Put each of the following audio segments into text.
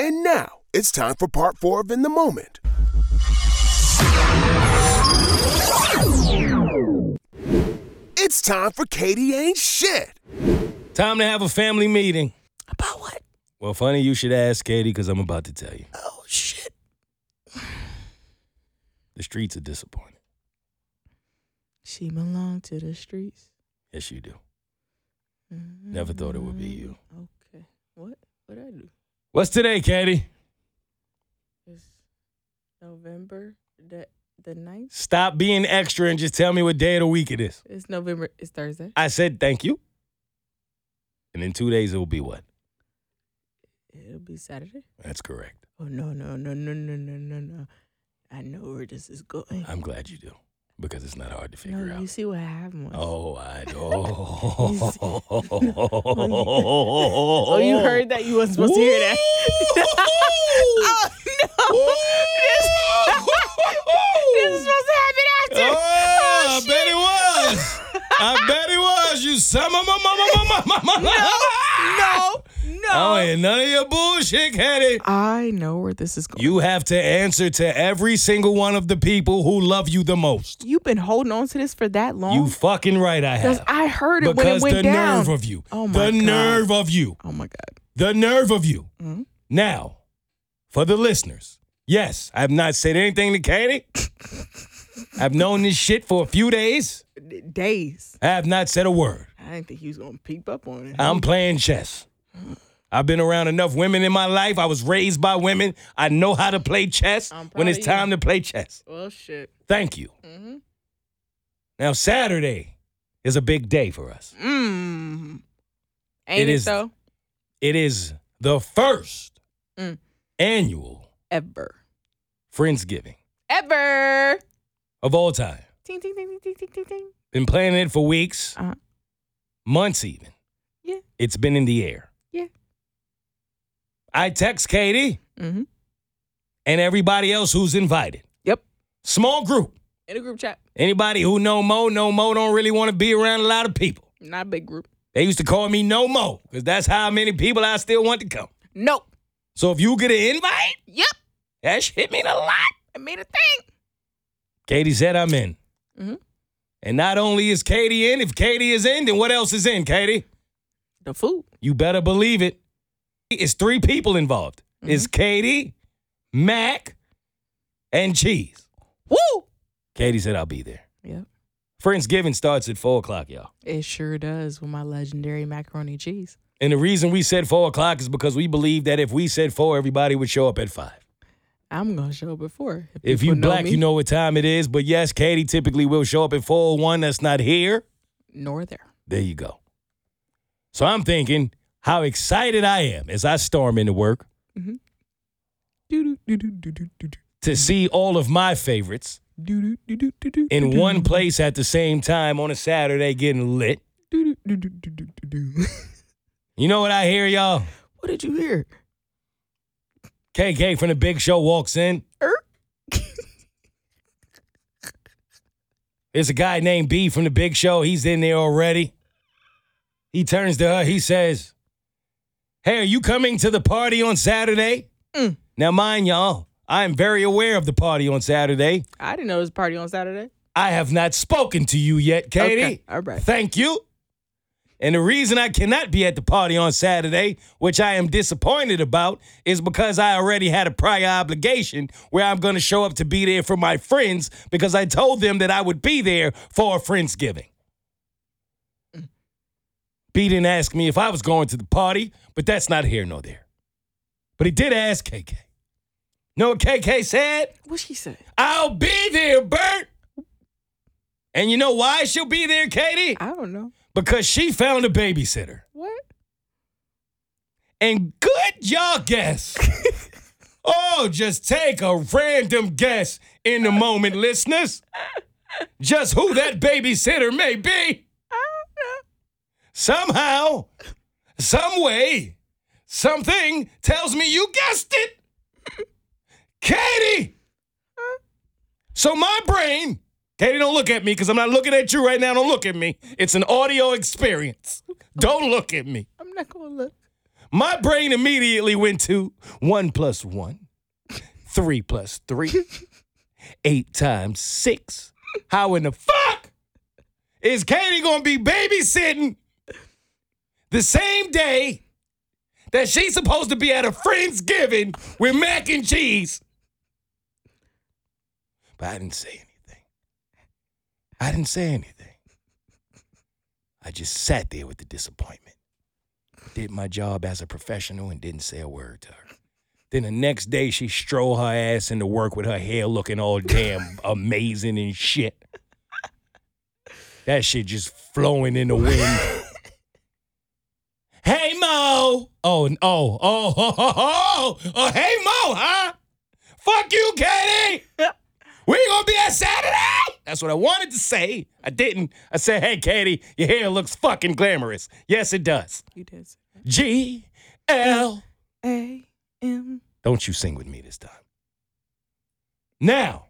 And now, it's time for part 4 of In the Moment. It's time for Katie Ain't Shit. Time to have a family meeting. About what? Well, funny you should ask, Katie, because I'm about to tell you. Oh, shit. The streets are disappointed. She belonged to the streets? Yes, you do. Mm-hmm. Never thought it would be you. Okay. What? What'd I do? What's today, Katie? It's November the 9th. Stop being extra and just tell me what day of the week it is. It's November. It's Thursday. I said thank you. And in 2 days, it will be what? It'll be Saturday. That's correct. Oh, no. I know where this is going. I'm glad you do. Because it's not hard to figure out. You see what happened. Oh, I do. Oh, you heard that? You wasn't supposed to hear that. Oh, no. This is supposed to happen after. Oh, I bet it was. You son of a mama. No. I ain't none of your bullshit, Hattie. I know where this is going. You have to answer to every single one of the people who love you the most. You've been holding on to this for that long? You fucking right I have. Because I heard it when it went down. Because the nerve of you. Oh, my God. The nerve of you. Oh, my God. The nerve of you. Mm-hmm. Now, for the listeners, yes, I have not said anything to Katie. I've known this shit for a few days. Days. I have not said a word. I didn't think he was going to peep up on it. I'm playing chess. I've been around enough women in my life. I was raised by women. I know how to play chess when it's time to play chess. Well, shit. Thank you. Mm-hmm. Now, Saturday is a big day for us. Mm. Ain't it so? It is the first annual ever Friendsgiving. Ever. Of all time. Ding, ding, ding, ding, ding, ding, ding. Been planning it for weeks, months even. Yeah. It's been in the air. Yeah. I text Katie and everybody else who's invited. Yep. Small group. In a group chat. Anybody who no mo don't really want to be around a lot of people. Not a big group. They used to call me no mo because that's how many people I still want to come. Nope. So if you get an invite. Yep. That shit mean a lot. It mean a thing. Katie said I'm in. Mm-hmm. And not only is Katie in, if Katie is in, then what else is in, Katie? The food. You better believe it. It's 3 people involved. Mm-hmm. It's Katie, Mac, and Cheese. Woo! Katie said I'll be there. Yep. Friendsgiving starts at 4 o'clock, y'all. It sure does with my legendary macaroni and cheese. And the reason we said 4 o'clock is because we believe that if we said 4, everybody would show up at 5. I'm going to show up at 4. If you black, you know what time it is. But yes, Katie typically will show up at 4:01. That's not here. Nor there. There you go. So I'm thinking how excited I am as I storm into work to see all of my favorites in one place at the same time on a Saturday getting lit. You know what I hear, y'all? What did you hear? KK from the Big Show walks in. There's a guy named B from the Big Show. He's in there already. He turns to her. He says, hey, are you coming to the party on Saturday? Mm. Now, mind y'all, I am very aware of the party on Saturday. I didn't know it was a party on Saturday. I have not spoken to you yet, Katie. Okay. All right. Thank you. And the reason I cannot be at the party on Saturday, which I am disappointed about, is because I already had a prior obligation where I'm going to show up to be there for my friends because I told them that I would be there for a Friendsgiving. B didn't ask me if I was going to the party, but that's not here nor there. But he did ask KK. Know what KK said? What she said? I'll be there, Bert. And you know why she'll be there, Katie? I don't know. Because she found a babysitter. What? And good y'all guess. Oh, just take a random guess in the moment, listeners. Just who that babysitter may be. Somehow, some way, something tells me you guessed it. Katie. So my brain, Katie, don't look at me because I'm not looking at you right now. Don't look at me. It's an audio experience. Don't look at me. I'm not going to look. My brain immediately went to 1 + 1, 3 + 3, 8 × 6. How in the fuck is Katie going to be babysitting the same day that she's supposed to be at a Friendsgiving with mac and cheese? But I didn't say anything. I didn't say anything. I just sat there with the disappointment. Did my job as a professional and didn't say a word to her. Then the next day, she strolled her ass into work with her hair looking all damn amazing and shit. That shit just flowing in the wind. Hey, Mo. Oh, hey, Mo, huh? Fuck you, Katie. We gonna be at Saturday. That's what I wanted to say. I didn't. I said, hey, Katie, your hair looks fucking glamorous. Yes, it does. You did. GLAM. Don't you sing with me this time. Now,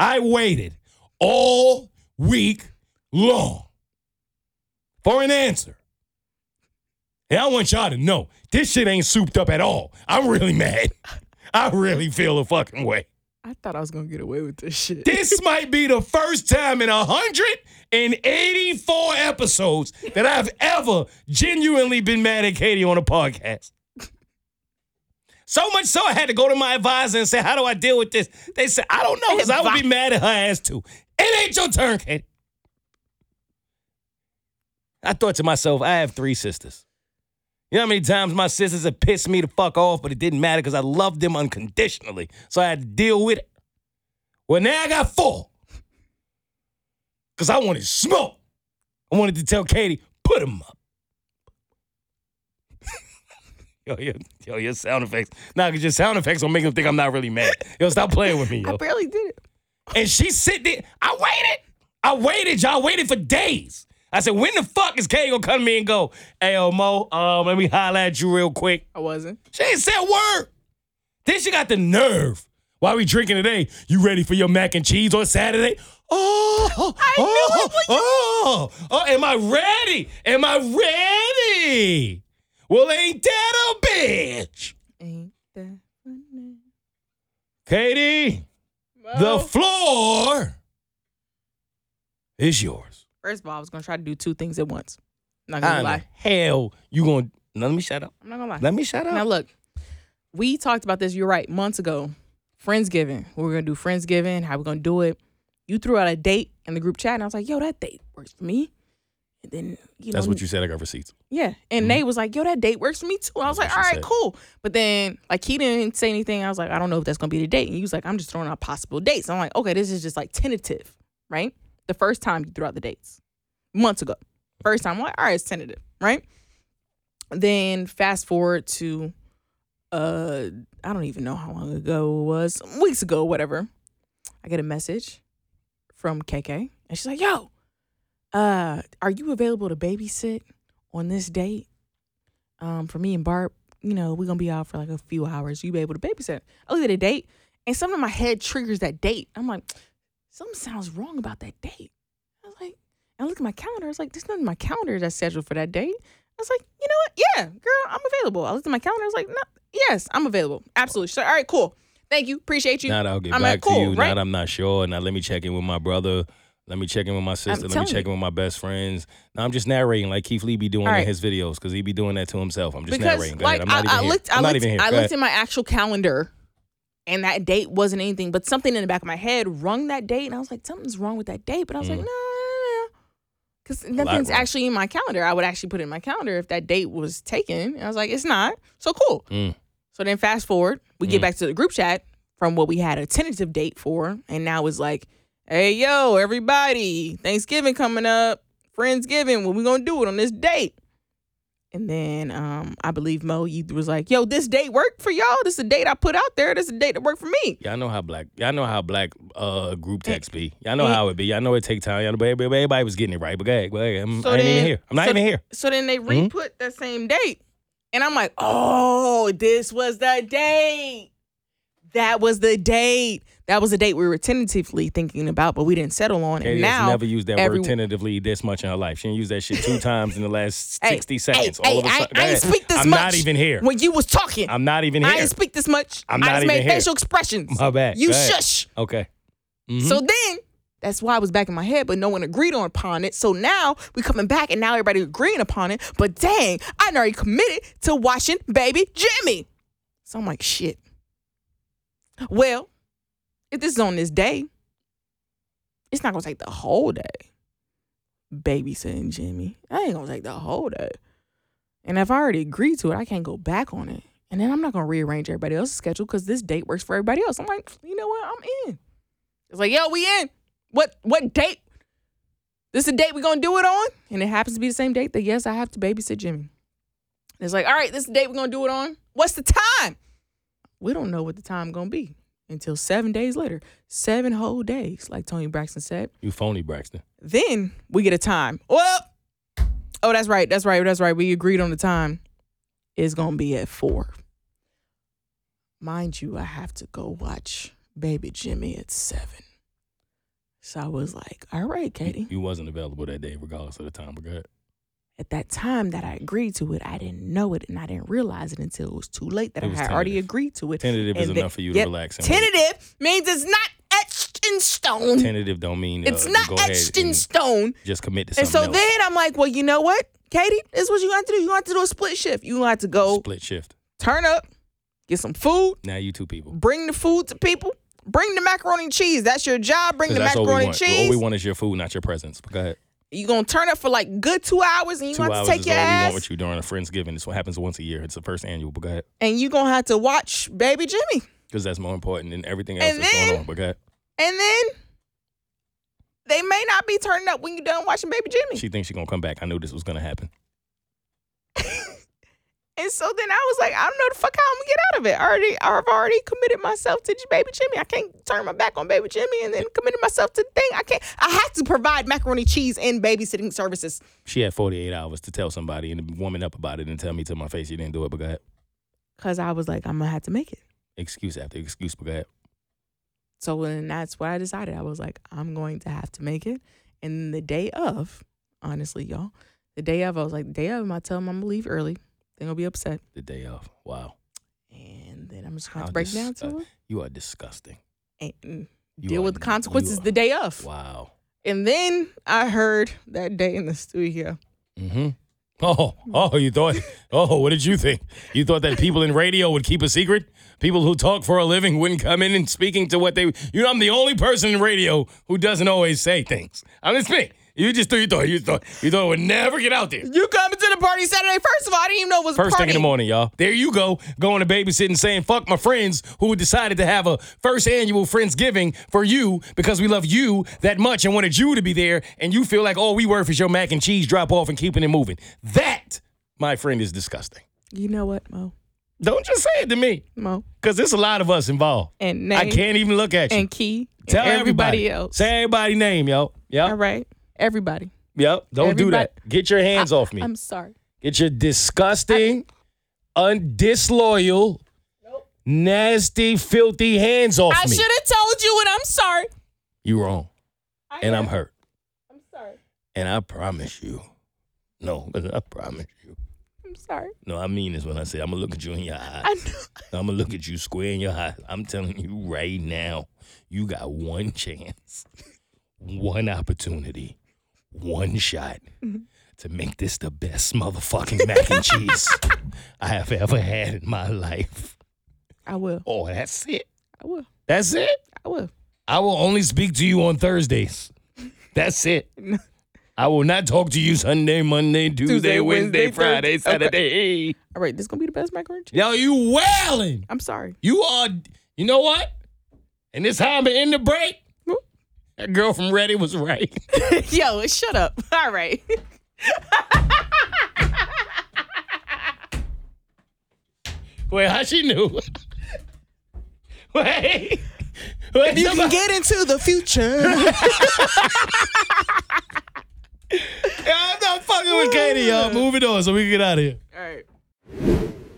I waited all week long for an answer. And I want y'all to know, this shit ain't souped up at all. I'm really mad. I really feel the fucking way. I thought I was going to get away with this shit. This might be the first time in 184 episodes that I've ever genuinely been mad at Katie on a podcast. So much so I had to go to my advisor and say, how do I deal with this? They said, I don't know, because I would be mad at her ass too. It ain't your turn, Katie. I thought to myself, I have 3 sisters. You know how many times my sisters have pissed me the fuck off, but it didn't matter because I loved them unconditionally. So I had to deal with it. Well, now I got 4. Because I wanted smoke. I wanted to tell Katie, put him up. Your sound effects. Nah, because your sound effects will make them think I'm not really mad. Yo, stop playing with me, yo. I barely did it. And she sit there. I waited. Y'all waited for days. I said, when the fuck is Katie gonna come to me and go, hey, Mo, let me holler at you real quick? I wasn't. She ain't said a word. Then she got the nerve. Why we drinking today? You ready for your mac and cheese on Saturday? Am I ready? Am I ready? Well, ain't that a bitch? Ain't that funny? Katie, Mo, the floor is yours. First of all, I was going to try to do 2 things at once. I'm not going to lie. Hell, you going to... No, let me shut up. I'm not going to lie. Let me shut up. Now, look, we talked about this, you're right, months ago. Friendsgiving. We were going to do Friendsgiving, how we're going to do it. You threw out a date in the group chat, and I was like, yo, that date works for me. And then, you know... That's what you said. I got receipts. Yeah. And Nate was like, yo, that date works for me, too. I was like, all right, cool. But then, like, he didn't say anything. I was like, I don't know if that's going to be the date. And he was like, I'm just throwing out possible dates. I'm like, okay, this is just, like, tentative, right? The first time you threw out the dates, months ago. First time, I'm like, all right, it's tentative, right? Then fast forward to, I don't even know how long ago it was, some weeks ago, whatever. I get a message from KK, and she's like, yo, are you available to babysit on this date? For me and Barb, you know, we're going to be out for like a few hours. You be able to babysit. I look at a date, and something in my head triggers that date. I'm like, something sounds wrong about that date. I was like, and I look at my calendar. I was like, there's nothing in my calendar that's scheduled for that date. I was like, you know what? Yeah, girl, I'm available. I looked at my calendar. I was like, no, yes, I'm available. Absolutely. She's like, all right, cool. Thank you. Appreciate you. Now I'll get back to you. Now I'm not sure. Now let me check in with my brother. Let me check in with my sister. Let me check in with my best friends. No, I'm just narrating like Keith Lee be doing in his videos because he be doing that to himself. I'm just narrating. Go ahead. I'm not even here. I'm not even here. I looked at my actual calendar. And that date wasn't anything, but something in the back of my head rung that date. And I was like, something's wrong with that date. But I was like, no. Because nothing's actually in my calendar. I would actually put it in my calendar if that date was taken. And I was like, it's not. So cool. So then fast forward, we get back to the group chat from what we had a tentative date for. And now it's like, hey, yo, everybody, Thanksgiving coming up. Friendsgiving. What we going to do it on this date? And then I believe Mo, you was like, "Yo, this date worked for y'all. This is a date I put out there. This is a date that worked for me." Y'all know how black group text be. Y'all know how it be. Y'all know it take time. Y'all know everybody was getting it right, but hey, I'm not even here. So then they re-put that same date, and I'm like, "Oh, this was the date. That was the date. That was the date we were tentatively thinking about, but we didn't settle on." Katie has never used that word tentatively this much in her life. She didn't use that shit two times in the last 60 seconds. I didn't speak this much. I'm not even here. When you was talking. I'm not even here. I didn't speak this much. I'm not even here. I just made facial expressions. My bad. You shush. Okay. Mm-hmm. So then, that's why I was back in my head, but no one agreed upon it. So now we coming back, and now everybody agreeing upon it. But dang, I already committed to watching Baby Jimmy. So I'm like, shit. Well, if this is on this day, it's not going to take the whole day. Babysitting Jimmy. I ain't going to take the whole day. And if I already agreed to it, I can't go back on it. And then I'm not going to rearrange everybody else's schedule because this date works for everybody else. I'm like, you know what? I'm in. It's like, yo, we in. What date? This is the date we're going to do it on? And it happens to be the same date that, yes, I have to babysit Jimmy. And it's like, all right, this is the date we're going to do it on. What's the time? We don't know what the time going to be until 7 days later. 7 whole days, like Tony Braxton said. You phony, Braxton. Then we get a time. Well, oh, that's right. We agreed on the time. It's going to be at 4. Mind you, I have to go watch Baby Jimmy at 7. So I was like, all right, Katie. You wasn't available that day regardless of the time, but go ahead. At that time that I agreed to it, I didn't know it, and I didn't realize it until it was too late that I had already agreed to it. Tentative is enough for you to relax. Tentative means it's not etched in stone. Tentative don't mean it's not etched in stone. Just commit to something else. And so then I'm like, well, you know what, Katie? This is what you got to do. You got to do a split shift. You got to go. Split shift. Turn up. Get some food. Now you two people. Bring the food to people. Bring the macaroni and cheese. That's your job. Bring the macaroni and cheese. All we want is your food, not your presents. But go ahead. You're going to turn up for like good 2 hours and you're going to have to take your ass. 2 hours is all we want with you during a Friendsgiving. It's what happens once a year. It's the first annual, but go ahead. And you're going to have to watch Baby Jimmy. Because that's more important than everything else that's going on, but go ahead. And then they may not be turning up when you're done watching Baby Jimmy. She thinks she's going to come back. I knew this was going to happen. And so then I was like, I don't know the fuck how I'm going to get out of it. I've already committed myself to Baby Jimmy. I can't turn my back on Baby Jimmy and then committed myself to the thing. I have to provide macaroni cheese and babysitting services. She had 48 hours to tell somebody and woman up about it and tell me to my face you didn't do it, but go ahead. Because I was like, I'm going to have to make it. Excuse after excuse, but go ahead. So then that's what I decided. I was like, I'm going to have to make it. And the day of, honestly, y'all, I was like, the day of, I tell them I'm going to leave early. They're going to be upset. The day off. Wow. And then I'm just going to break down to it. You are disgusting. And deal with the consequences the day off. Wow. And then I heard that day in the studio. Mm-hmm. Oh, you thought, what did you think? You thought that people in radio would keep a secret? People who talk for a living wouldn't come in and speaking to what they, you know, I'm the only person in radio who doesn't always say things. I'm just me. You just thought it would never get out there. You coming to the party Saturday? First of all, I didn't even know it was a party. First thing in the morning, y'all. There you go, going to babysit and saying, fuck my friends who decided to have a first annual Friendsgiving for you because we love you that much and wanted you to be there, and you feel like all we worth is your mac and cheese drop off and keeping it moving. That, my friend, is disgusting. You know what, Mo? Don't just say it to me, Mo. Because there's a lot of us involved. And name, I can't even look at you. And Key. Tell and everybody else. Say everybody's name, yo. Yeah. All right. Everybody. Yep. Don't do that. Get your hands off me. I'm sorry. Get your disgusting, disloyal, nasty, filthy hands off me. I should have told you, and I'm sorry. You're wrong. I'm hurt. I'm sorry. And I promise you. No, I promise you. I'm sorry. No, I mean this when I say I'm going to look at you in your eyes. I know. I'm going to look at you square in your eyes. I'm telling you right now, you got one chance. One opportunity. One shot to make this the best motherfucking mac and cheese I have ever had in my life. I will. Oh, that's it. I will. That's it? I will. I will only speak to you on Thursdays. That's it. No. I will not talk to you Sunday, Monday, Tuesday, Wednesday, Friday, Saturday. Okay. All right, this is going to be the best mac and cheese. Yo, you wailing. I'm sorry. You are, you know what? And this time to end the break. That girl from Reddit was right. Yo, shut up. All right. Wait, how she knew? Wait. You somebody... can get into the future. I'm not fucking with Katie, y'all. Moving on so we can get out of here. All right.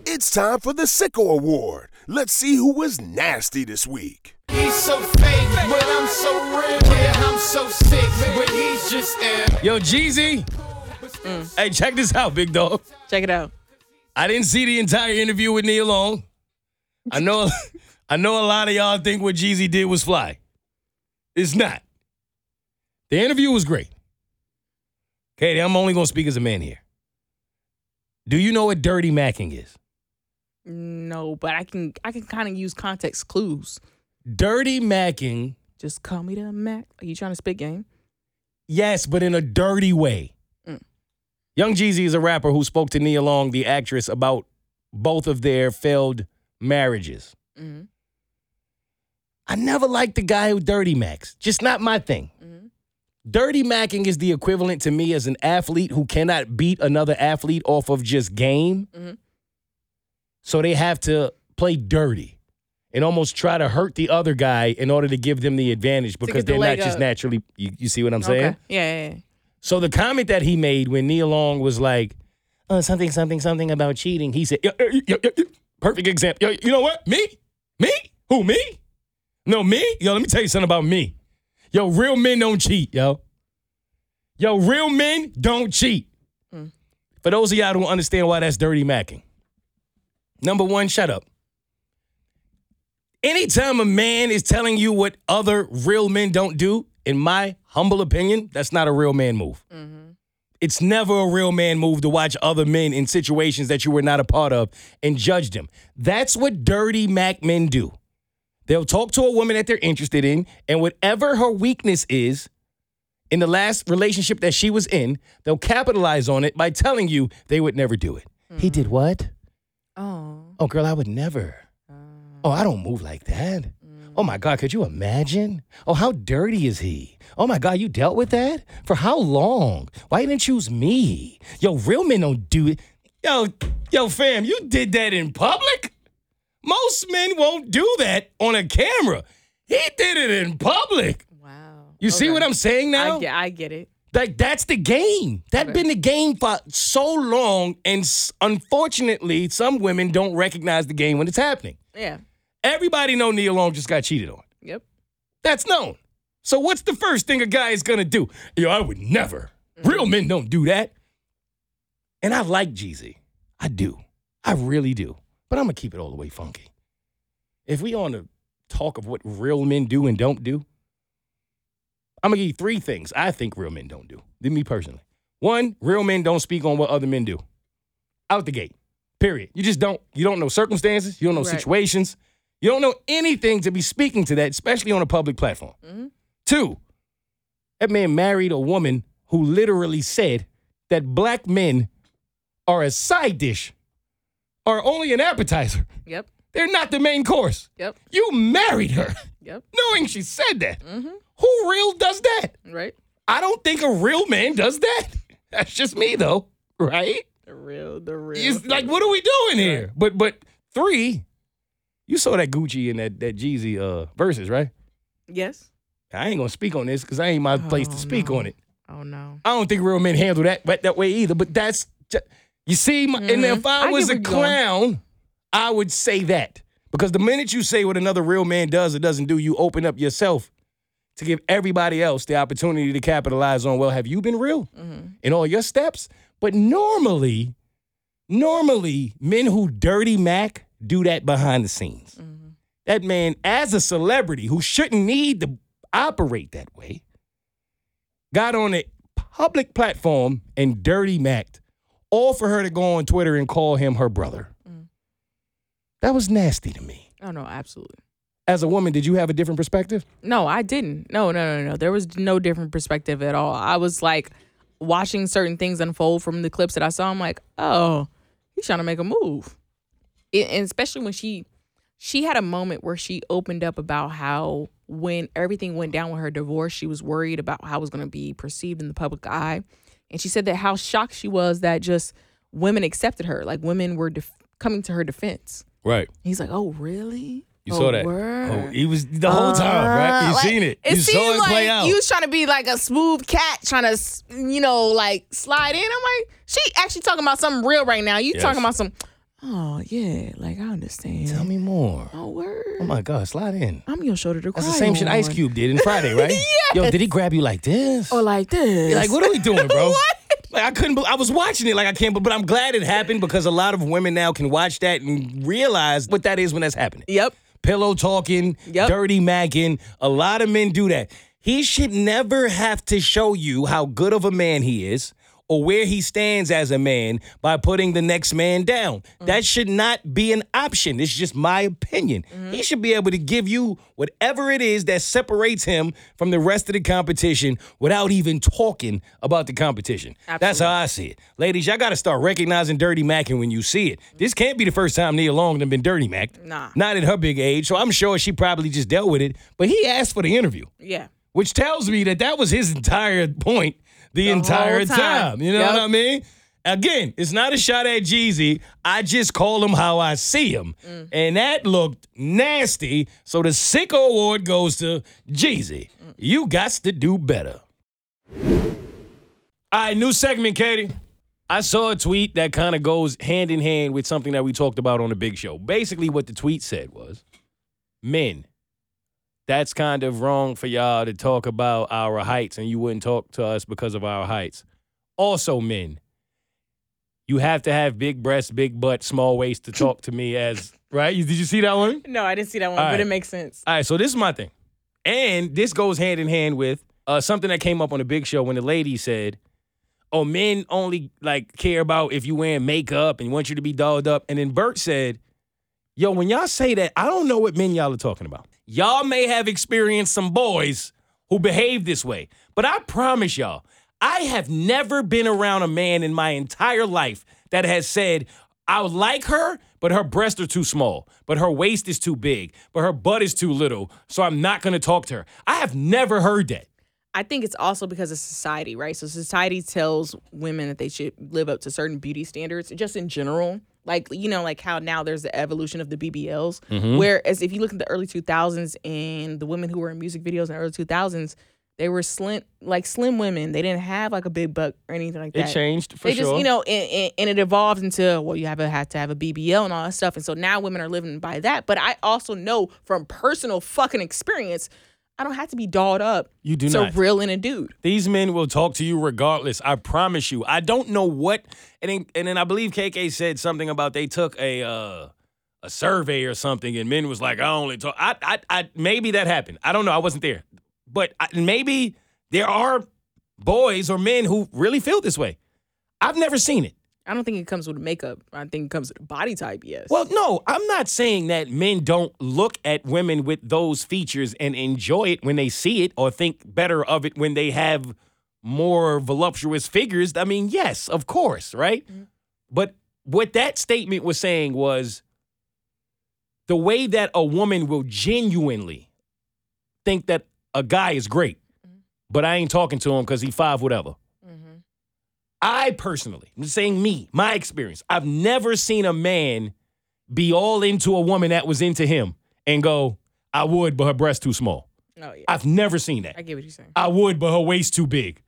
It's time for the Sicko Award. Let's see who was nasty this week. He's so fake, but I'm so real. Yeah, I'm so sick, but he's just ill. Yo, Jeezy. Hey, check this out, big dog. Check it out. I didn't see the entire interview with Nia Long. I know a lot of y'all think what Jeezy did was fly. It's not. The interview was great. Katie, I'm only going to speak as a man here. Do you know what dirty macking is? No, but I can kind of use context clues. Dirty macking. Just call me the Mac. Are you trying to spit game? Yes, but in a dirty way. Young Jeezy is a rapper who spoke to Nia Long, the actress, about both of their failed marriages. Mm-hmm. I never liked the guy who dirty macs. Just not my thing. Mm-hmm. Dirty macking is the equivalent to me as an athlete who cannot beat another athlete off of just game. Mm-hmm. So they have to play dirty and almost try to hurt the other guy in order to give them the advantage because they're not just naturally. You see what I'm saying? Yeah, yeah, yeah. So the comment that he made when Nia Long was like, oh, something about cheating, he said, yo, perfect example. Yo, you know what? Me? Who, me? No, me? Yo, let me tell you something about me. Yo, real men don't cheat, yo. Yo, real men don't cheat. Mm. For those of y'all who don't understand why that's dirty macking. Number one, shut up. Anytime a man is telling you what other real men don't do, in my humble opinion, that's not a real man move. Mm-hmm. It's never a real man move to watch other men in situations that you were not a part of and judge them. That's what dirty Mac men do. They'll talk to a woman that they're interested in, and whatever her weakness is in the last relationship that she was in, they'll capitalize on it by telling you they would never do it. Mm-hmm. He did what? Oh, girl, I would never. Oh, I don't move like that. Oh, my God, could you imagine? Oh, how dirty is he? Oh, my God, you dealt with that? For how long? Why didn't you choose me? Yo, real men don't do it. Yo, fam, you did that in public? Most men won't do that on a camera. He did it in public. Wow. You see what I'm saying now? I get it. Like, that's the game. That's been the game for so long, and unfortunately, some women don't recognize the game when it's happening. Yeah. Everybody know Nia Long just got cheated on. Yep. That's known. So what's the first thing a guy is going to do? Yo, I would never. Mm-hmm. Real men don't do that. And I like Jeezy. I do. I really do. But I'm going to keep it all the way funky. If we on the talk of what real men do and don't do, I'm going to give you three things I think real men don't do. Me personally. One, real men don't speak on what other men do. Out the gate. Period. You just don't. You don't know circumstances. You don't know situations. You don't know anything to be speaking to that, especially on a public platform. Mm-hmm. Two, that man married a woman who literally said that black men are a side dish, are only an appetizer. Yep. They're not the main course. Yep. You married her. Yep. Knowing she said that. Mm-hmm. Who real does that? Right. I don't think a real man does that. That's just me, though. Right? The real. It's like, what are we doing here? But three... You saw that Gucci and that Jeezy verses, right? Yes. I ain't going to speak on this because I ain't my place to speak on it. Oh, no. I don't think real men handle that way either, but that's... Just, you see, and if I was a clown, I would say that. Because the minute you say what another real man does or doesn't do, you open up yourself to give everybody else the opportunity to capitalize on, well, have you been real in all your steps? But normally, men who dirty Mac... do that behind the scenes. Mm-hmm. That man, as a celebrity who shouldn't need to operate that way, got on a public platform and dirty macked, all for her to go on Twitter and call him her brother. Mm. That was nasty to me. Oh, no, absolutely. As a woman, did you have a different perspective? No, I didn't. No. There was no different perspective at all. I was like watching certain things unfold from the clips that I saw. I'm like, oh, he's trying to make a move. And especially when she had a moment where she opened up about how when everything went down with her divorce, she was worried about how it was going to be perceived in the public eye. And she said that how shocked she was that just women accepted her. Like women were coming to her defense. Right. He's like, oh, really? You saw that? Oh, he was the whole time, right? You seen it. You saw it play out. You was trying to be like a smooth cat, trying to, you know, like slide in. I'm like, she actually talking about something real right now. You talking about some, oh, yeah, like I understand. Tell me more. Oh, word. Oh, my God, slide in. I'm your shoulder to cry. That's the same shit Ice Cube did in Friday, right? Yes. Yo, did he grab you like this? Or like this? You're like, what are we doing, bro? What? Like, I couldn't, I was watching it like I can't, but I'm glad it happened because a lot of women now can watch that and realize what that is when that's happening. Yep. Pillow talking, dirty macking. A lot of men do that. He should never have to show you how good of a man he is or where he stands as a man by putting the next man down. Mm-hmm. That should not be an option. It's just my opinion. Mm-hmm. He should be able to give you whatever it is that separates him from the rest of the competition without even talking about the competition. Absolutely. That's how I see it. Ladies, y'all got to start recognizing dirty macking when you see it. This can't be the first time Nia Long done been dirty macked. Nah. Not at her big age, so I'm sure she probably just dealt with it. But he asked for the interview. Yeah. Which tells me that that was his entire point. The entire time. You know what I mean? Again, it's not a shot at Jeezy. I just call him how I see him. Mm. And that looked nasty. So the Sicko Award goes to Jeezy. Mm. You gots to do better. All right, new segment, Katie. I saw a tweet that kind of goes hand in hand with something that we talked about on the Big Show. Basically, what the tweet said was, men, that's kind of wrong for y'all to talk about our heights and you wouldn't talk to us because of our heights. Also, men, you have to have big breasts, big butt, small waist to talk to me as, right? Did you see that one? No, I didn't see that one, but it makes sense. All right, so this is my thing. And this goes hand in hand with something that came up on the Big Show when the lady said, oh, men only like care about if you wearing makeup and want you to be dolled up. And then Bert said, yo, when y'all say that, I don't know what men y'all are talking about. Y'all may have experienced some boys who behave this way, but I promise y'all, I have never been around a man in my entire life that has said, I would like her, but her breasts are too small, but her waist is too big, but her butt is too little, so I'm not going to talk to her. I have never heard that. I think it's also because of society, right? So society tells women that they should live up to certain beauty standards, just in general. Like, you know, like how now there's the evolution of the BBLs. Mm-hmm. Whereas if you look at the early 2000s and the women who were in music videos in the early 2000s, they were slim women. They didn't have like a big butt or anything like that. It changed for sure. They just, you know, and it evolved into, well, you have to have a BBL and all that stuff. And so now women are living by that. But I also know from personal fucking experience, I don't have to be dolled up to reel in a dude. These men will talk to you regardless. I promise you. I don't know what. And then I believe KK said something about they took a survey or something, and men was like, I only talk. I maybe that happened. I don't know. I wasn't there. But maybe there are boys or men who really feel this way. I've never seen it. I don't think it comes with makeup. I think it comes with body type, yes. Well, no, I'm not saying that men don't look at women with those features and enjoy it when they see it or think better of it when they have more voluptuous figures. I mean, yes, of course, right? Mm-hmm. But what that statement was saying was the way that a woman will genuinely think that a guy is great, mm-hmm. but I ain't talking to him because he five whatever. I personally, I'm saying me, my experience, I've never seen a man be all into a woman that was into him and go, I would, but her breast's too small. Oh, yeah. I've never seen that. I get what you're saying. I would, but her waist's too big.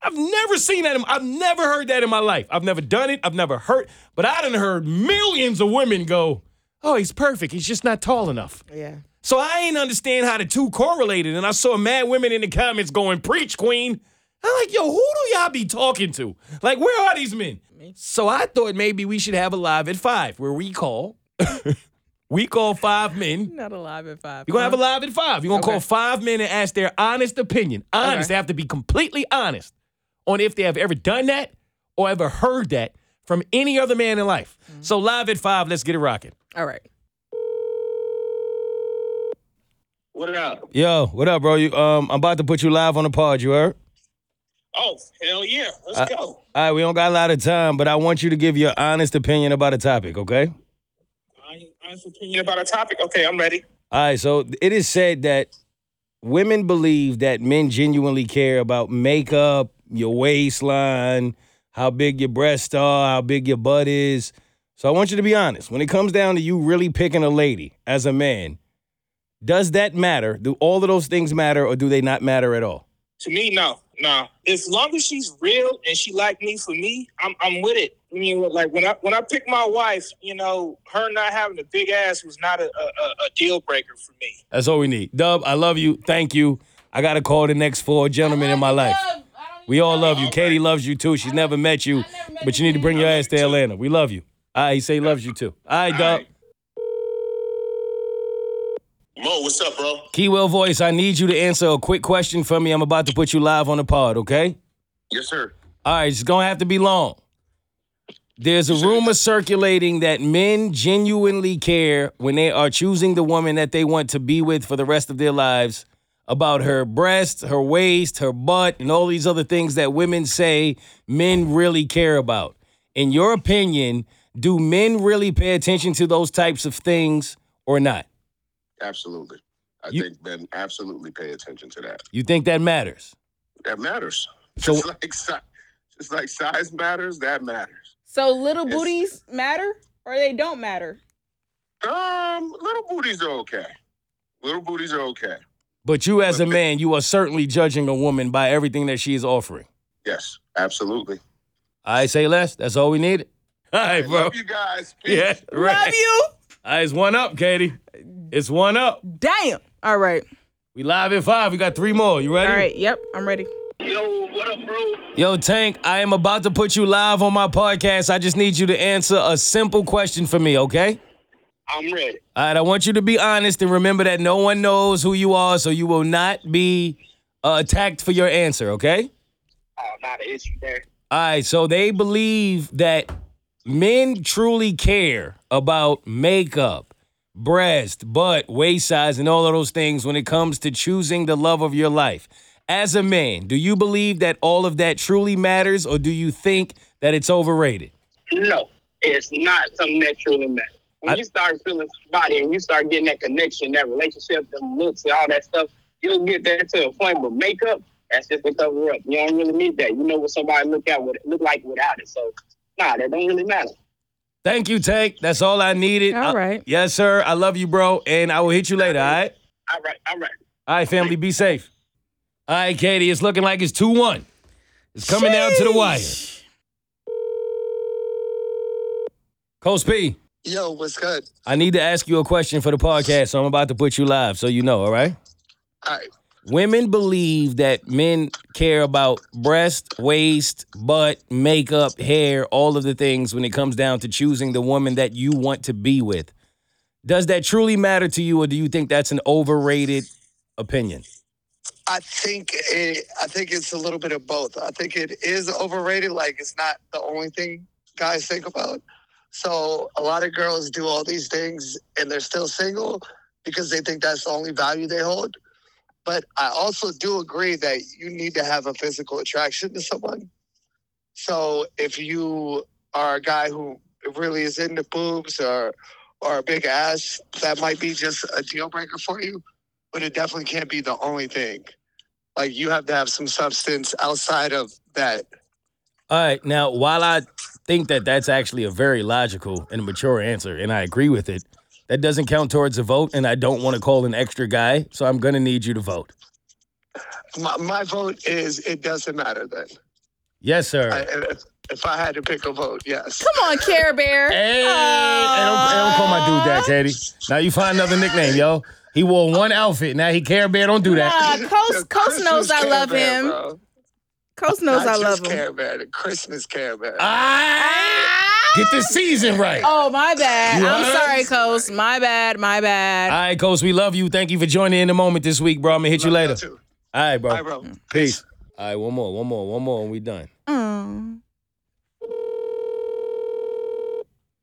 I've never seen that. I've never heard that in my life. I've never done it. I've never heard. But I done heard millions of women go, oh, he's perfect. He's just not tall enough. Yeah. So I ain't understand how the two correlated. And I saw mad women in the comments going, preach, queen. I'm like, yo, who do y'all be talking to? Like, where are these men? So I thought maybe we should have a live at 5 where we call. We call 5 men. Not a live at 5. You're going to have a live at 5. You're going to call 5 men and ask their honest opinion. Honest. Okay. They have to be completely honest on if they have ever done that or ever heard that from any other man in life. Mm-hmm. So live at 5, let's get it rocking. All right. What up? Yo, what up, bro? You, I'm about to put you live on the pod, you heard? Oh, hell yeah. Let's go. All right, we don't got a lot of time, but I want you to give your honest opinion about a topic, okay? Honest opinion about a topic? Okay, I'm ready. All right, so it is said that women believe that men genuinely care about makeup, your waistline, how big your breasts are, how big your butt is. So I want you to be honest. When it comes down to you really picking a lady as a man, does that matter? Do all of those things matter, or do they not matter at all? To me, no. No. As long as she's real and she like me for me, I'm with it. I mean, like when I picked my wife, you know, her not having a big ass was not a deal breaker for me. That's all we need. Dub, I love you. Thank you. I got to call the next four gentlemen in my life. We all love you. Right. Katie loves you, too. She's never met you, but you need to bring your ass to Atlanta. We love you. All right, he say he loves you, too. All right, Dub. Mo, what's up, bro? Keywell Voice, I need you to answer a quick question for me. I'm about to put you live on the pod, okay? Yes, sir. All right, it's going to have to be long. There's a rumor circulating that men genuinely care when they are choosing the woman that they want to be with for the rest of their lives about her breasts, her waist, her butt, and all these other things that women say men really care about. In your opinion, do men really pay attention to those types of things or not? Absolutely. I think men absolutely pay attention to that. You think that matters? That matters. So, just like size matters, that matters. So booties matter or they don't matter? Little booties are okay. Little booties are okay. But you as a man, you are certainly judging a woman by everything that she is offering. Yes, absolutely. I say less. That's all we needed. All right, bro. Love you guys. Peace. Yeah, right. Love you. All right, it's one up, Katie. It's one up. Damn. All right. We live at 5. We got 3 more. You ready? All right. Yep, I'm ready. Yo, what up, bro? Yo, Tank, I am about to put you live on my podcast. I just need you to answer a simple question for me, okay? I'm ready. All right, I want you to be honest and remember that no one knows who you are, so you will not be attacked for your answer, okay? Oh, not an issue there. All right, so they believe that men truly care about makeup, breast, butt, waist size, and all of those things when it comes to choosing the love of your life. As a man, do you believe that all of that truly matters, or do you think that it's overrated? No, it's not something that truly matters. When you start feeling somebody and you start getting that connection, that relationship, the looks, and all that stuff, you'll get there to a point. But makeup, that's just to cover up. You don't really need that. You know what somebody look like without it, so... Nah, that don't really matter. Thank you, Tank. That's all I needed. All right. Yes, sir. I love you, bro. And I will hit you later, all right? All right, all right. All right, family, be safe. All right, Katie, it's looking like it's 2-1. It's coming down to the wire. Coach P. Yo, what's good? I need to ask you a question for the podcast, so I'm about to put you live, so you know, all right? All right. Women believe that men care about breast, waist, butt, makeup, hair, all of the things when it comes down to choosing the woman that you want to be with. Does that truly matter to you, or do you think that's an overrated opinion? I think it's a little bit of both. I think it is overrated. Like, it's not the only thing guys think about. So a lot of girls do all these things and they're still single because they think that's the only value they hold. But I also do agree that you need to have a physical attraction to someone. So if you are a guy who really is into boobs or a big ass, that might be just a deal breaker for you. But it definitely can't be the only thing. Like, you have to have some substance outside of that. All right. Now, while I think that that's actually a very logical and mature answer, and I agree with it, that doesn't count towards a vote, and I don't want to call an extra guy, so I'm going to need you to vote. My vote is it doesn't matter then. Yes, sir. If I had to pick a vote, yes. Come on, Care Bear. Hey, don't call my dude that, Teddy. Now you find another nickname, yo. He wore one outfit. Now he Care Bear. Don't do that. Nah, Coast knows I love him. Bro. Coast knows I love him. Care Bear, the Christmas Care Bear. Get the season right. Oh, my bad. What? I'm sorry, Coast. My bad. All right, Coast, we love you. Thank you for joining In the Moment this week, bro. I'm going to hit you later. Too. All right, bro. All right, bro. Peace. All right, one more, and we done.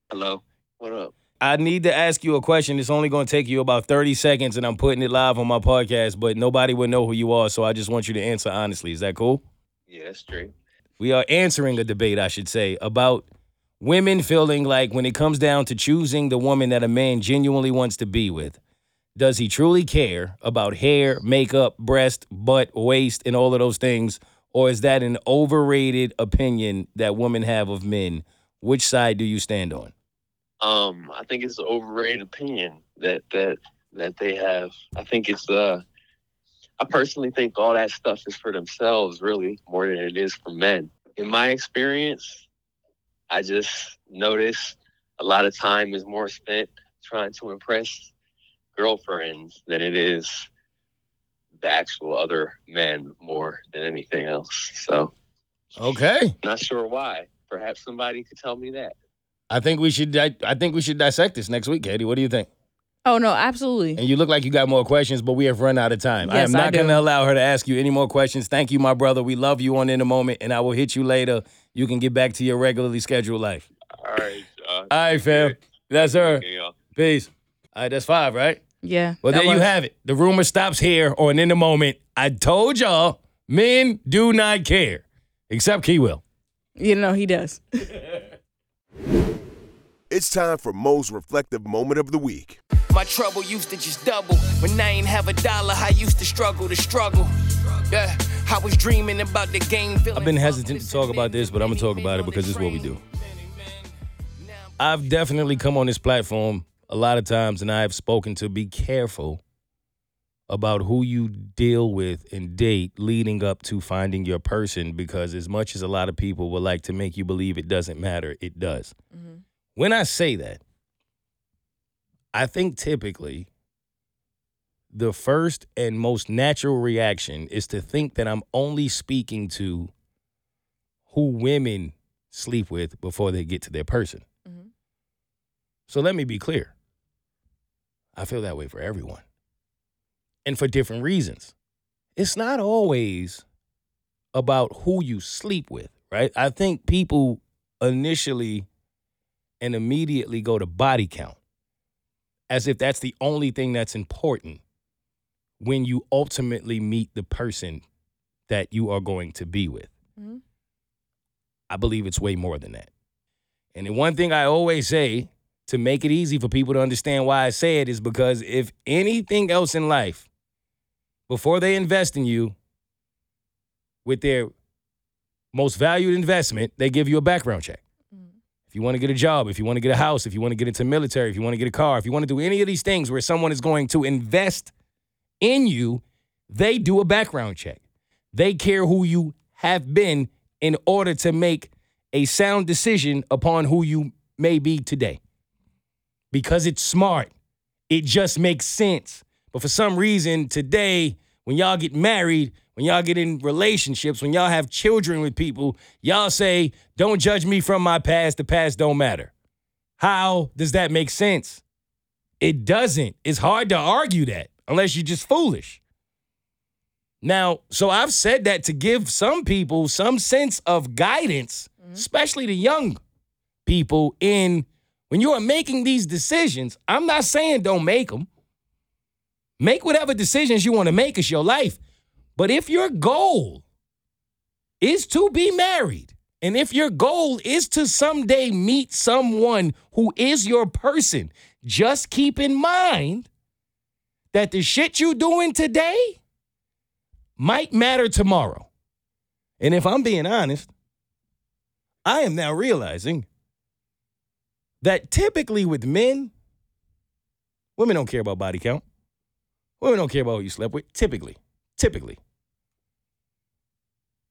Hello. What up? I need to ask you a question. It's only going to take you about 30 seconds, and I'm putting it live on my podcast, but nobody would know who you are, so I just want you to answer honestly. Is that cool? Yeah, that's true. We are answering a debate, I should say, about... women feeling like when it comes down to choosing the woman that a man genuinely wants to be with, does he truly care about hair, makeup, breast, butt, waist, and all of those things? Or is that an overrated opinion that women have of men? Which side do you stand on? I think it's an overrated opinion that they have. I think it's I personally think all that stuff is for themselves, really, more than it is for men. In my experience, I just notice a lot of time is more spent trying to impress girlfriends than it is the actual other men, more than anything else. So, okay, not sure why. Perhaps somebody could tell me that. I think we should dissect this next week, Katie. What do you think? Oh, no, absolutely. And you look like you got more questions, but we have run out of time. Yes, I am not going to allow her to ask you any more questions. Thank you, my brother. We love you on In the Moment, and I will hit you later. You can get back to your regularly scheduled life. All right, John. All right, fam. That's her. Okay, peace. All right, that's 5, right? Yeah. Well, there you have it. The rumor stops here on In the Moment. I told y'all, men do not care. Except Key Will. You know, he does. It's time for Mo's Reflective Moment of the Week. My trouble used to just double. When I ain't have a dollar, I used to struggle. Yeah, I was dreaming about the game. I've been hesitant to talk about this, but I'm going to talk about it because it's what we do. I've definitely come on this platform a lot of times, and I have spoken to be careful about who you deal with and date leading up to finding your person, because as much as a lot of people would like to make you believe it doesn't matter, it does. Mm-hmm. When I say that, I think typically the first and most natural reaction is to think that I'm only speaking to who women sleep with before they get to their person. Mm-hmm. So let me be clear. I feel that way for everyone and for different reasons. It's not always about who you sleep with, right? I think people initially and immediately go to body count, as if that's the only thing that's important when you ultimately meet the person that you are going to be with. Mm-hmm. I believe it's way more than that. And the one thing I always say to make it easy for people to understand why I say it is because if anything else in life, before they invest in you with their most valued investment, they give you a background check. If you want to get a job, if you want to get a house, if you want to get into the military, if you want to get a car, if you want to do any of these things where someone is going to invest in you, they do a background check. They care who you have been in order to make a sound decision upon who you may be today. Because it's smart. It just makes sense. But for some reason today, when y'all get married, when y'all get in relationships, when y'all have children with people, y'all say, don't judge me from my past. The past don't matter. How does that make sense? It doesn't. It's hard to argue that unless you're just foolish. Now, so I've said that to give some people some sense of guidance, especially the young people in when you are making these decisions. I'm not saying don't make them. Make whatever decisions you want to make. It's your life. But if your goal is to be married, and if your goal is to someday meet someone who is your person, just keep in mind that the shit you doing today might matter tomorrow. And if I'm being honest, I am now realizing that typically with men, women don't care about body count. Women don't care about who you slept with, typically.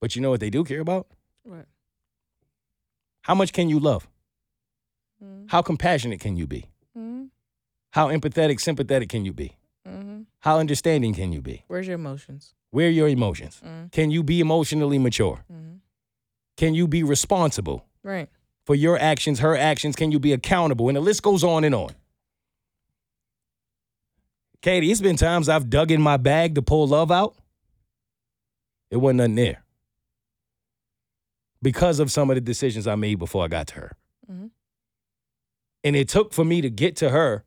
But you know what they do care about? What? How much can you love? Mm. How compassionate can you be? Mm. How empathetic, sympathetic can you be? Mm-hmm. How understanding can you be? Where are your emotions? Mm. Can you be emotionally mature? Mm-hmm. Can you be responsible for your actions, her actions? Can you be accountable? And the list goes on and on. Katie, it's been times I've dug in my bag to pull love out. It wasn't nothing there. Because of some of the decisions I made before I got to her. Mm-hmm. And it took for me to get to her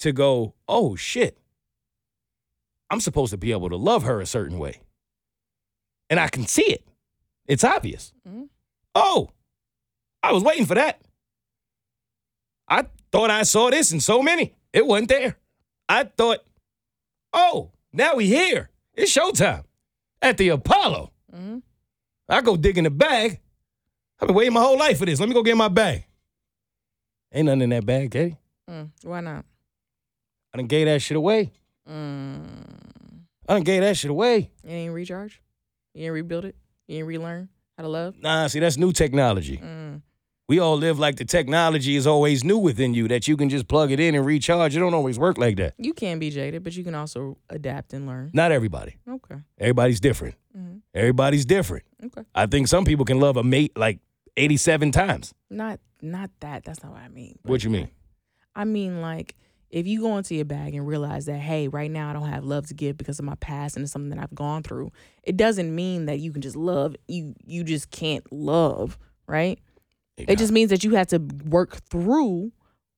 to go, oh, shit. I'm supposed to be able to love her a certain way. And I can see it. It's obvious. Mm-hmm. Oh, I was waiting for that. I thought I saw this in so many. It wasn't there. I thought, oh, now we here. It's showtime at the Apollo. Mm-hmm. I go dig in the bag. I've been waiting my whole life for this. Let me go get my bag. Ain't nothing in that bag, Katie. Why not? I done gave that shit away. I done gave that shit away. You ain't recharge? You ain't rebuild it? You ain't relearn how to love? Nah, see, that's new technology. We all live like the technology is always new within you, that you can just plug it in and recharge. It don't always work like that. You can be jaded, but you can also adapt and learn. Not everybody. Okay. Everybody's different. Mm-hmm. Everybody's different. Okay. I think some people can love a mate like 87 times. Not that. That's not what I mean. What you mean? I mean, like, if you go into your bag and realize that, hey, right now I don't have love to give because of my past and it's something that I've gone through, it doesn't mean that you can just love. You just can't love, right? It just means that you had to work through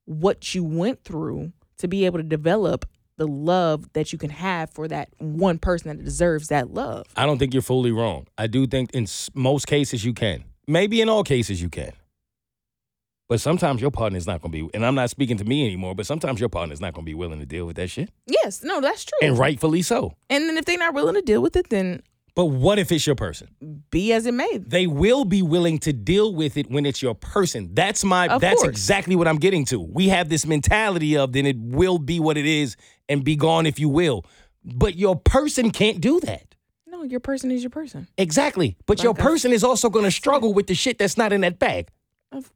what you went through to be able to develop the love that you can have for that one person that deserves that love. I don't think you're fully wrong. I do think in most cases you can. Maybe in all cases you can. But sometimes your partner is not going to be, and I'm not speaking to me anymore, but sometimes your partner is not going to be willing to deal with that shit. Yes, no, that's true. And rightfully so. And then if they're not willing to deal with it, then... But what if it's your person? Be as it may. They will be willing to deal with it when it's your person. That's exactly what I'm getting to. We have this mentality of then it will be what it is and be gone if you will. But your person can't do that. No, your person is your person. Exactly. But your person is also going to struggle with the shit that's not in that bag. Of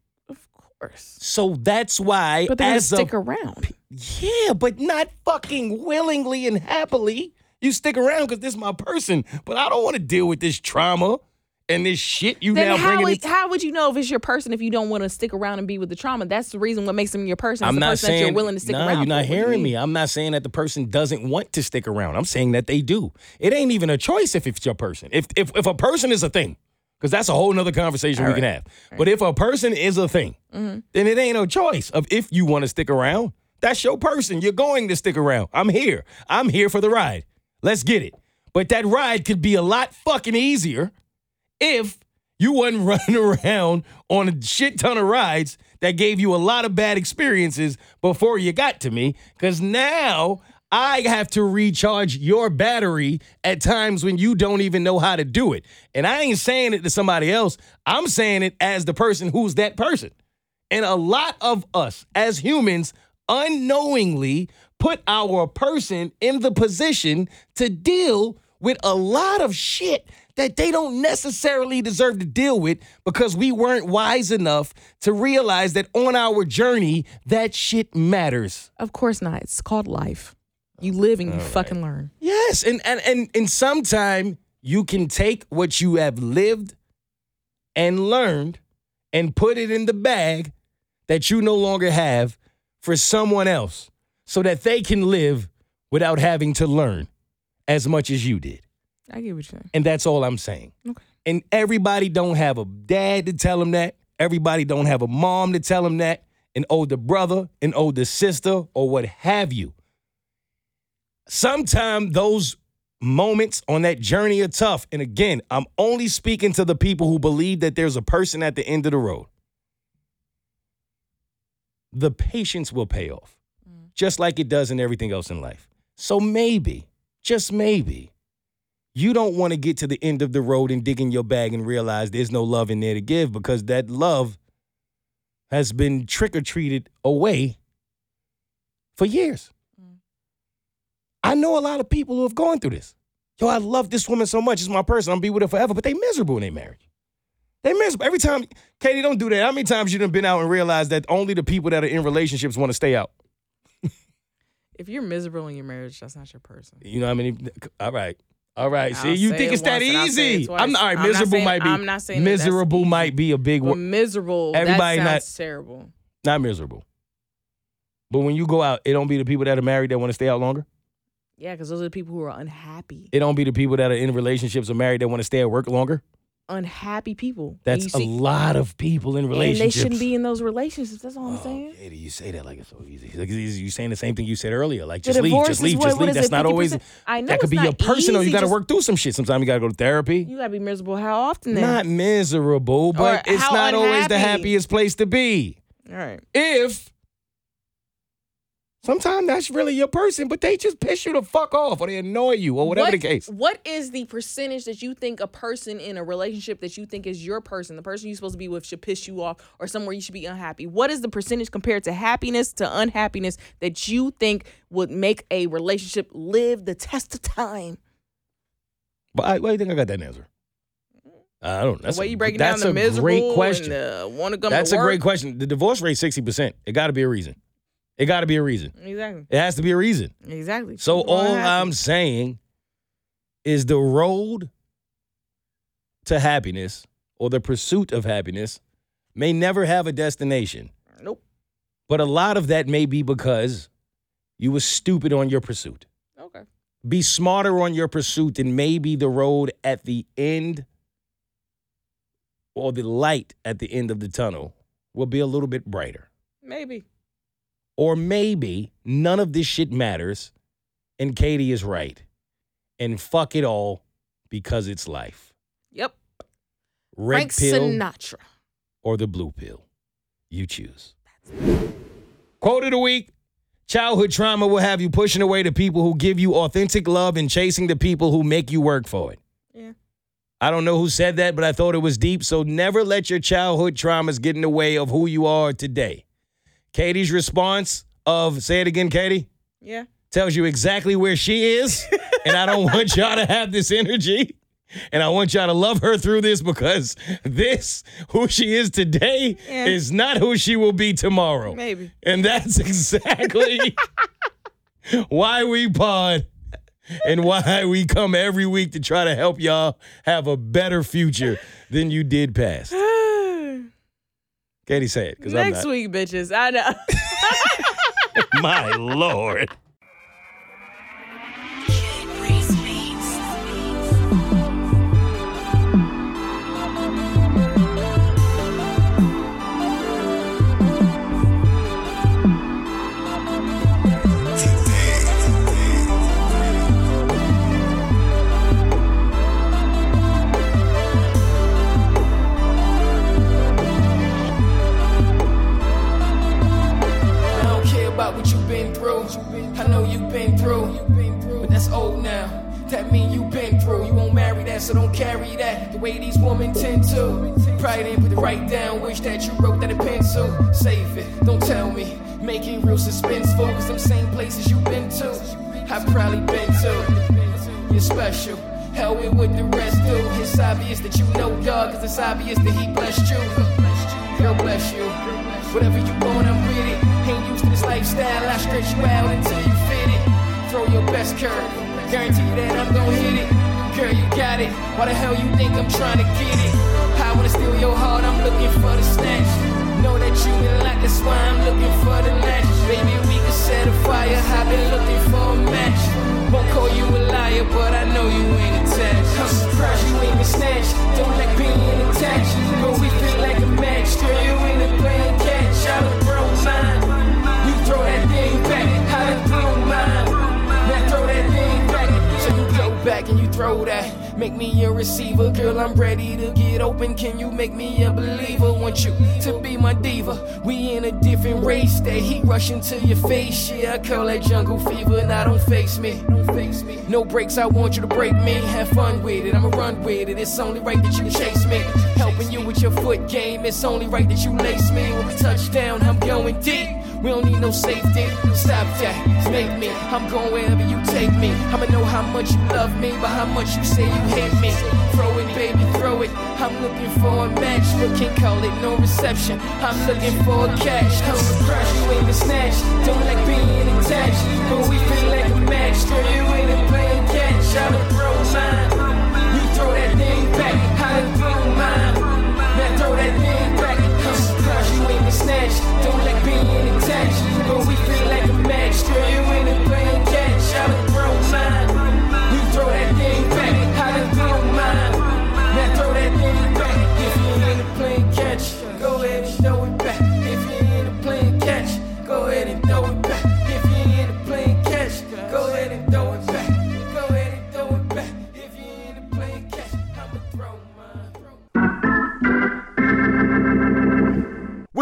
course. So that's why. But they stick around. Yeah, but not fucking willingly and happily. You stick around because this is my person, but I don't want to deal with this trauma and this shit you now bringing. How would you know if it's your person if you don't want to stick around and be with the trauma? That's the reason what makes them your person. I'm not saying that you're willing to stick around. You're not hearing me. I'm not saying that the person doesn't want to stick around. I'm saying that they do. It ain't even a choice if it's your person. If a person is a thing, because that's a whole nother conversation we can have. But if a person is a thing, then it ain't a choice of if you want to stick around. That's your person. You're going to stick around. I'm here. I'm here for the ride. Let's get it. But that ride could be a lot fucking easier if you wasn't running around on a shit ton of rides that gave you a lot of bad experiences before you got to me. Because now I have to recharge your battery at times when you don't even know how to do it. And I ain't saying it to somebody else. I'm saying it as the person who's that person. And a lot of us as humans unknowingly put our person in the position to deal with a lot of shit that they don't necessarily deserve to deal with because we weren't wise enough to realize that on our journey, that shit matters. Of course not. It's called life. You live and you fucking learn. Yes. And sometime you can take what you have lived and learned and put it in the bag that you no longer have for someone else, so that they can live without having to learn as much as you did. I get what you're saying. And that's all I'm saying. Okay. And everybody don't have a dad to tell them that. Everybody don't have a mom to tell them that. An older brother, an older sister, or what have you. Sometimes those moments on that journey are tough. And again, I'm only speaking to the people who believe that there's a person at the end of the road. The patience will pay off, just like it does in everything else in life. So maybe, just maybe, you don't want to get to the end of the road and dig in your bag and realize there's no love in there to give because that love has been trick-or-treated away for years. I know a lot of people who have gone through this. Yo, I love this woman so much. It's my person. I'm be with her forever. But they miserable in their marriage. They miserable. Every time, Katie, don't do that. How many times you done been out and realized that only the people that are in relationships want to stay out? If you're miserable in your marriage, that's not your person. You know what I mean? All right. See, you think it's that easy. I'm not saying miserable might be a big one. Miserable, everybody that sounds terrible. Not miserable. But when you go out, it don't be the people that are married that want to stay out longer? Yeah, because those are the people who are unhappy. It don't be the people that are in relationships or married that want to stay at work longer? Unhappy people. That's a lot of people in relationships. And they shouldn't be in those relationships. That's all I'm saying. Katie, you say that like it's so easy. Like, you're saying the same thing you said earlier. Like, just leave. That's not always. I know that could be your personal. You got to work through some shit. Sometimes you got to go to therapy. You got to be miserable. How often then? Not miserable, but it's not always the happiest place to be. All right. If Sometimes that's really your person, but they just piss you the fuck off or they annoy you or whatever the case. What is the percentage that you think a person in a relationship that you think is your person, the person you're supposed to be with, should piss you off or somewhere you should be unhappy? What is the percentage compared to happiness to unhappiness that you think would make a relationship live the test of time? Why do you think I got that answer? I don't know. The way you break it down, the miserable and want to come to work. That's a great question. The divorce rate 60%. It got to be a reason. It got to be a reason. Exactly. It has to be a reason. Exactly. So all I'm saying is the road to happiness or the pursuit of happiness may never have a destination. Nope. But a lot of that may be because you were stupid on your pursuit. Okay. Be smarter on your pursuit, and maybe the road at the end or the light at the end of the tunnel will be a little bit brighter. Maybe. Or maybe none of this shit matters and Katie is right. And fuck it all because it's life. Yep. Red Frank pill Sinatra. Or the blue pill. You choose. Quote of the week. Childhood trauma will have you pushing away the people who give you authentic love and chasing the people who make you work for it. Yeah. I don't know who said that, but I thought it was deep. So never let your childhood traumas get in the way of who you are today. Katie's response of, say it again, Katie? Yeah. Tells you exactly where she is. And I don't want y'all to have this energy. And I want y'all to love her through this because this, who she is today, is not who she will be tomorrow. Maybe. And that's exactly why we pod and why we come every week to try to help y'all have a better future than you did past. Katie, say it. Next week, bitches. I know. My Lord. I know you've been through, but that's old now. That mean you've been through. You won't marry that, so don't carry that. The way these women tend to. Probably didn't put it right down. Wish that you wrote that in pencil. Save it, don't tell me. Make it real suspenseful. Cause them same places you've been to, I've probably been to. You're special. Hell, it would the rest do. It's obvious that you know God, cause it's obvious that he blessed you. God bless you. Whatever you want, I'm with it. Ain't used to this lifestyle, I stretch you out until you fit it. Throw your best curve, guarantee you that I'm gon' hit it. Girl, you got it, why the hell you think I'm trying to get it? I wanna steal your heart, I'm looking for the snatch. Know that you been like, that's why I'm looking for the latch. Baby, we can set a fire, I've been looking for a match. Won't call you a liar, but I know you ain't attached. I'm surprised you ain't been snatched, don't like being attached. But we feel like a match, girl, you ain't a playing catch. I done broke mine. Throw that thing back, I done blew mine. Now throw that thing back. So you go back and you throw that. Make me a receiver, girl, I'm ready to get open. Can you make me a believer? Want you to be my diva. We in a different race, that heat rushing to your face. Yeah, I call that jungle fever. Now don't face me, don't face me. No breaks, I want you to break me. Have fun with it, I'ma run with it. It's only right that you chase me. Helping you with your foot game, it's only right that you lace me. With a touchdown, I'm going deep. We don't need no safety, stop that, make me. I'm going wherever you take me. I'ma know how much you love me, but how much you say you hate me. Throw it, baby, throw it. I'm looking for a match, but can't call it no reception. I'm looking for a catch. I'm surprised you ain't been snatched. Don't like being attached, but we feel like a match. Girl, you ain't playing catch. I done throw mine. You throw that thing back, I done throw mine. Now throw that thing back. I'm surprised you ain't been snatched. Don't like being attached. But we feel like a match, girl, you ain't a playing catch. I done throw mine. You throw that thing back, I done throw mine. Now throw that thing back. If you ain't a playing catch, go ahead and throw it back. If you ain't a playing catch, go ahead and throw it back. If you ain't a playing catch, go ahead and throw it back.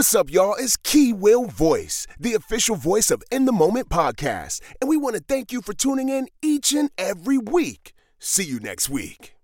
What's up, y'all? It's Key Will Voice, the official voice of In the Moment podcast, and we want to thank you for tuning in each and every week. See you next week.